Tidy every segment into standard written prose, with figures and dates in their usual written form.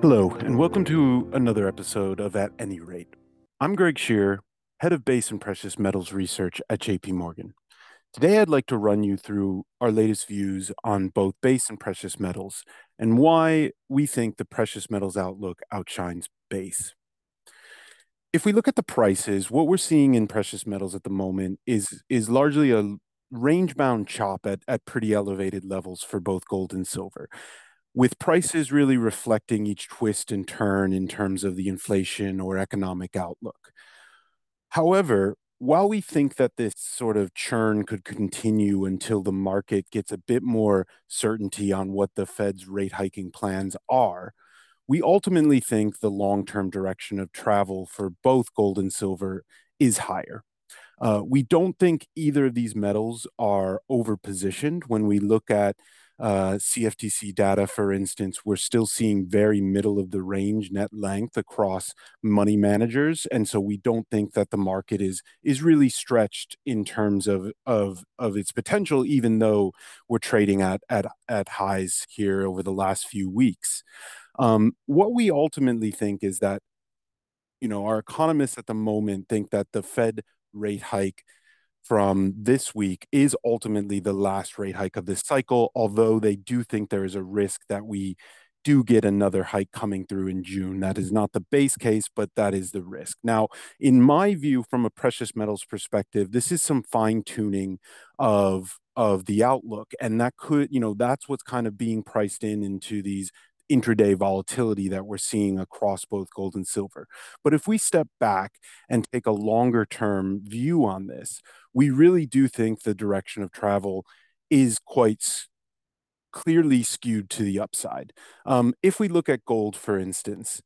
Hello, and welcome to another episode of At Any Rate. I'm Greg Shear, Head of Base and Precious Metals Research at JPMorgan. Today, I'd like to run you through our latest views on both base and precious metals and why we think the precious metals outlook outshines base. If we look at the prices, what we're seeing in precious metals at the moment is largely a range-bound chop at pretty elevated levels for both gold and silver, with prices really reflecting each twist and turn in terms of the inflation or economic outlook. However, while we think that this sort of churn could continue until the market gets a bit more certainty on what the Fed's rate hiking plans are, we ultimately think the long-term direction of travel for both gold and silver is higher. We don't think either of these metals are overpositioned. When we look at CFTC data, for instance, we're still seeing very middle of the range net length across money managers. And so we don't think that the market is really stretched in terms of its potential, even though we're trading at highs here over the last few weeks. What we ultimately think is that, our economists at the moment think that the Fed rate hike from this week is ultimately the last rate hike of this cycle, although they do think there is a risk that we do get another hike coming through in June. That is not the base case, but that is the risk. Now, in my view, from a precious metals perspective, this is some fine-tuning of the outlook, and that could, that's what's kind of being priced into these intraday volatility that we're seeing across both gold and silver. But if we step back and take a longer term view on this, we really do think the direction of travel is quite clearly skewed to the upside. If we look at gold, for instance,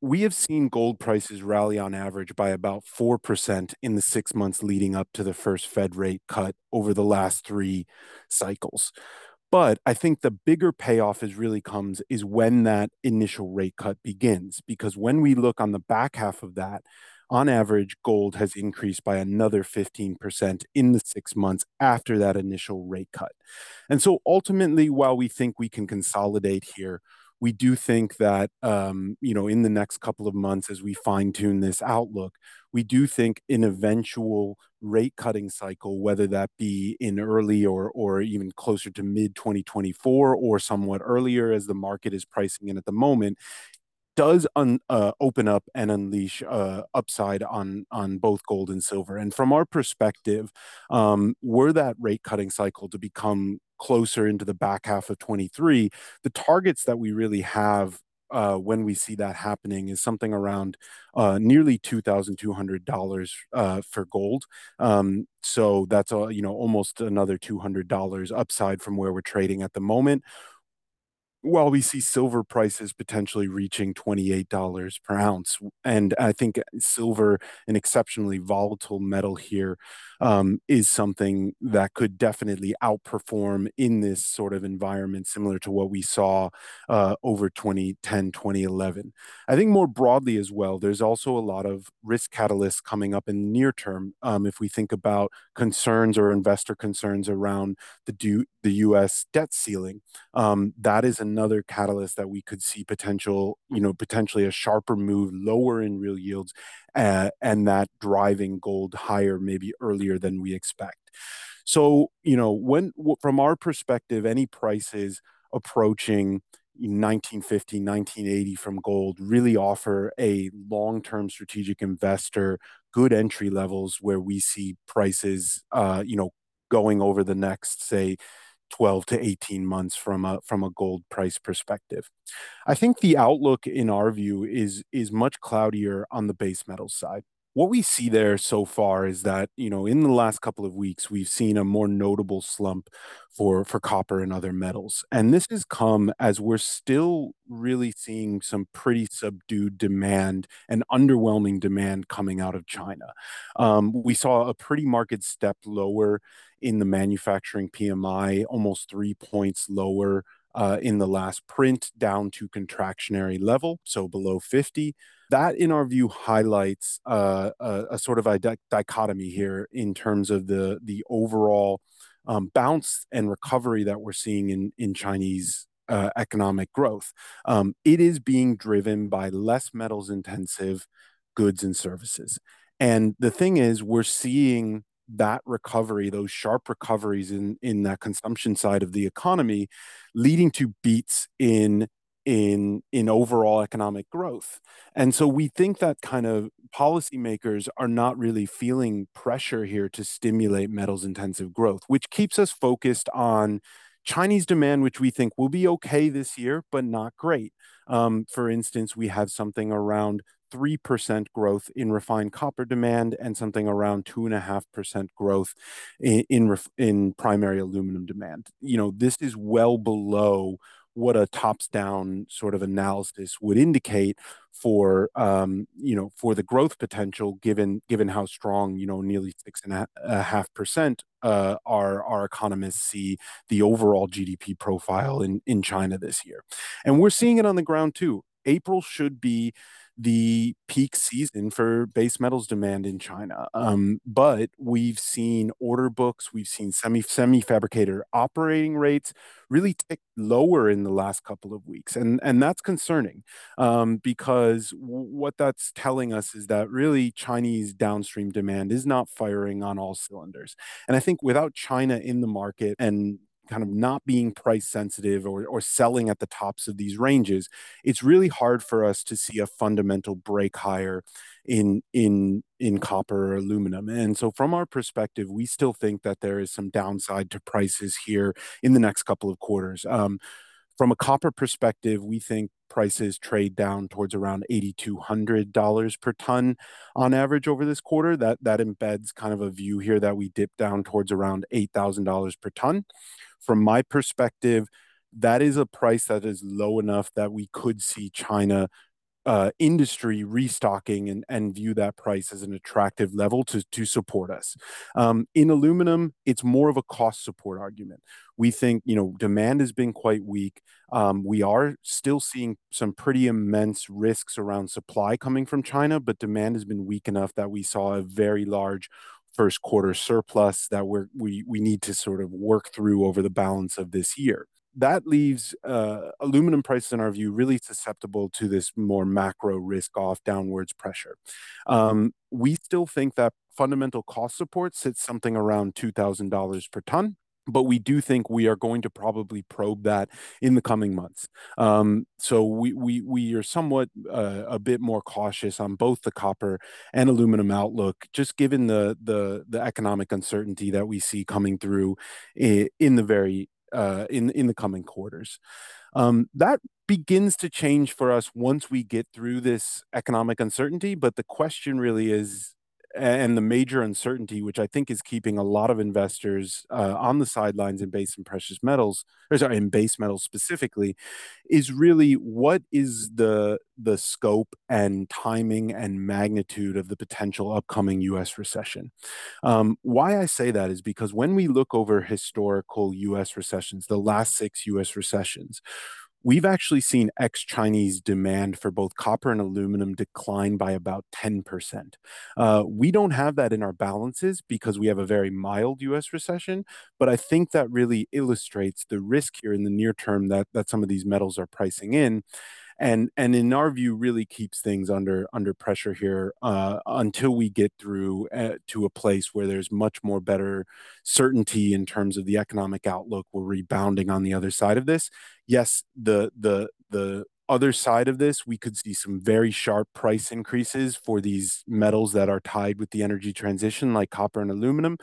we have seen gold prices rally on average by about 4% in the 6 months leading up to the first Fed rate cut over the last three cycles. But I think the bigger payoff is when that initial rate cut begins, because when we look on the back half of that, on average, gold has increased by another 15% in the 6 months after that initial rate cut. And so ultimately, while we think we can consolidate here, we do think that, in the next couple of months, as we fine tune this outlook, we do think an eventual rate cutting cycle, whether that be in early or even closer to mid 2024 or somewhat earlier as the market is pricing in at the moment, does open up and unleash upside on both gold and silver. And from our perspective, were that rate cutting cycle to become closer into the back half of 23, the targets that we really have when we see that happening is something around nearly $2,200 for gold. So that's almost another $200 upside from where we're trading at the moment, while we see silver prices potentially reaching $28 per ounce. And I think silver, an exceptionally volatile metal here, is something that could definitely outperform in this sort of environment, similar to what we saw over 2010, 2011. I think more broadly as well, there's also a lot of risk catalysts coming up in the near term. If we think about concerns or investor concerns around the U.S. debt ceiling, that is another catalyst that we could see potentially a sharper move lower in real yields, and that driving gold higher maybe earlier than we expect. So, from our perspective, any prices approaching 1950, 1980 from gold really offer a long-term strategic investor good entry levels where we see prices, going over the next, say, 12 to 18 months from a gold price perspective. I think the outlook, in our view, is much cloudier on the base metal side. What we see there so far is that, in the last couple of weeks, we've seen a more notable slump for copper and other metals. And this has come as we're still really seeing some pretty subdued demand and underwhelming demand coming out of China. We saw a pretty marked step lower in the manufacturing PMI, almost 3 points lower in the last print, down to contractionary level, so below 50. That, in our view, highlights a sort of a dichotomy here in terms of the overall bounce and recovery that we're seeing in Chinese economic growth. It is being driven by less metals intensive goods and services. And the thing is, we're seeing that recovery, those sharp recoveries in that consumption side of the economy, leading to beats in overall economic growth. And so we think that kind of policymakers are not really feeling pressure here to stimulate metals intensive growth, which keeps us focused on Chinese demand, which we think will be okay this year, but not great. For instance, we have something around 3% growth in refined copper demand and something around 2.5% growth in primary aluminum demand. You know, this is well below what a tops-down sort of analysis would indicate for for the growth potential, given how strong, nearly 6.5% our economists see the overall GDP profile in China this year. And we're seeing it on the ground too. April should be the peak season for base metals demand in China. But we've seen order books, we've seen semi-fabricator operating rates really tick lower in the last couple of weeks. And that's concerning because what that's telling us is that really Chinese downstream demand is not firing on all cylinders. And I think without China in the market and kind of not being price sensitive or selling at the tops of these ranges, it's really hard for us to see a fundamental break higher in copper or aluminum. And so from our perspective, we still think that there is some downside to prices here in the next couple of quarters. From a copper perspective, we think prices trade down towards around $8,200 per ton on average over this quarter. That embeds kind of a view here that we dip down towards around $8,000 per ton. From my perspective, that is a price that is low enough that we could see China industry restocking and view that price as an attractive level to support us. In aluminum, it's more of a cost support argument. We think, demand has been quite weak. We are still seeing some pretty immense risks around supply coming from China, but demand has been weak enough that we saw a very large first quarter surplus that we need to sort of work through over the balance of this year. That leaves aluminum prices, in our view, really susceptible to this more macro risk-off downwards pressure. We still think that fundamental cost support sits something around $2,000 per ton, but we do think we are going to probably probe that in the coming months. So we are somewhat a bit more cautious on both the copper and aluminum outlook, just given the economic uncertainty that we see coming through in the coming quarters. That begins to change for us once we get through this economic uncertainty. But the question really is, and the major uncertainty, which I think is keeping a lot of investors on the sidelines in base metals specifically, is really what is the scope and timing and magnitude of the potential upcoming U.S. recession. Why I say that is because when we look over historical U.S. recessions, the last 6 U.S. recessions, we've actually seen ex-Chinese demand for both copper and aluminum decline by about 10%. We don't have that in our balances because we have a very mild U.S. recession, but I think that really illustrates the risk here in the near term that some of these metals are pricing in. And in our view, really keeps things under pressure here until we get through to a place where there's much more better certainty in terms of the economic outlook. We're rebounding on the other side of this. Yes, the other side of this, we could see some very sharp price increases for these metals that are tied with the energy transition, like copper and aluminum.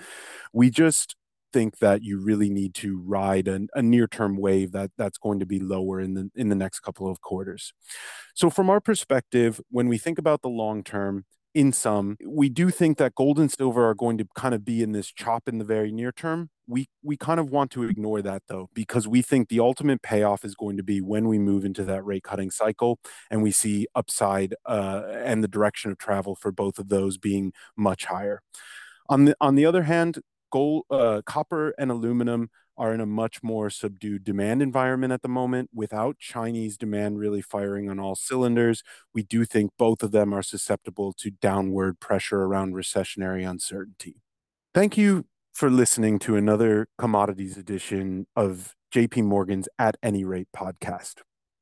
We just think that you really need to ride a near-term wave that's going to be lower in the next couple of quarters. So from our perspective, when we think about the long term, in sum, we do think that gold and silver are going to kind of be in this chop in the very near term. We kind of want to ignore that, though, because we think the ultimate payoff is going to be when we move into that rate cutting cycle and we see upside and the direction of travel for both of those being much higher. On the other hand, gold, copper and aluminum are in a much more subdued demand environment at the moment. Without Chinese demand really firing on all cylinders, we do think both of them are susceptible to downward pressure around recessionary uncertainty. Thank you for listening to another commodities edition of JPMorgan's At Any Rate podcast.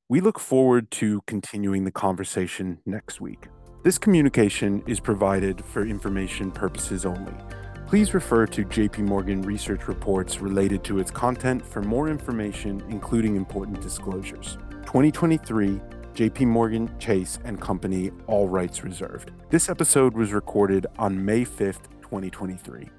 We look forward to continuing the conversation next week. This communication is provided for information purposes only. Please refer to JPMorgan research reports related to its content for more information, including important disclosures. 2023 JPMorgan Chase and Company, all rights reserved. This episode was recorded on May 5th, 2023.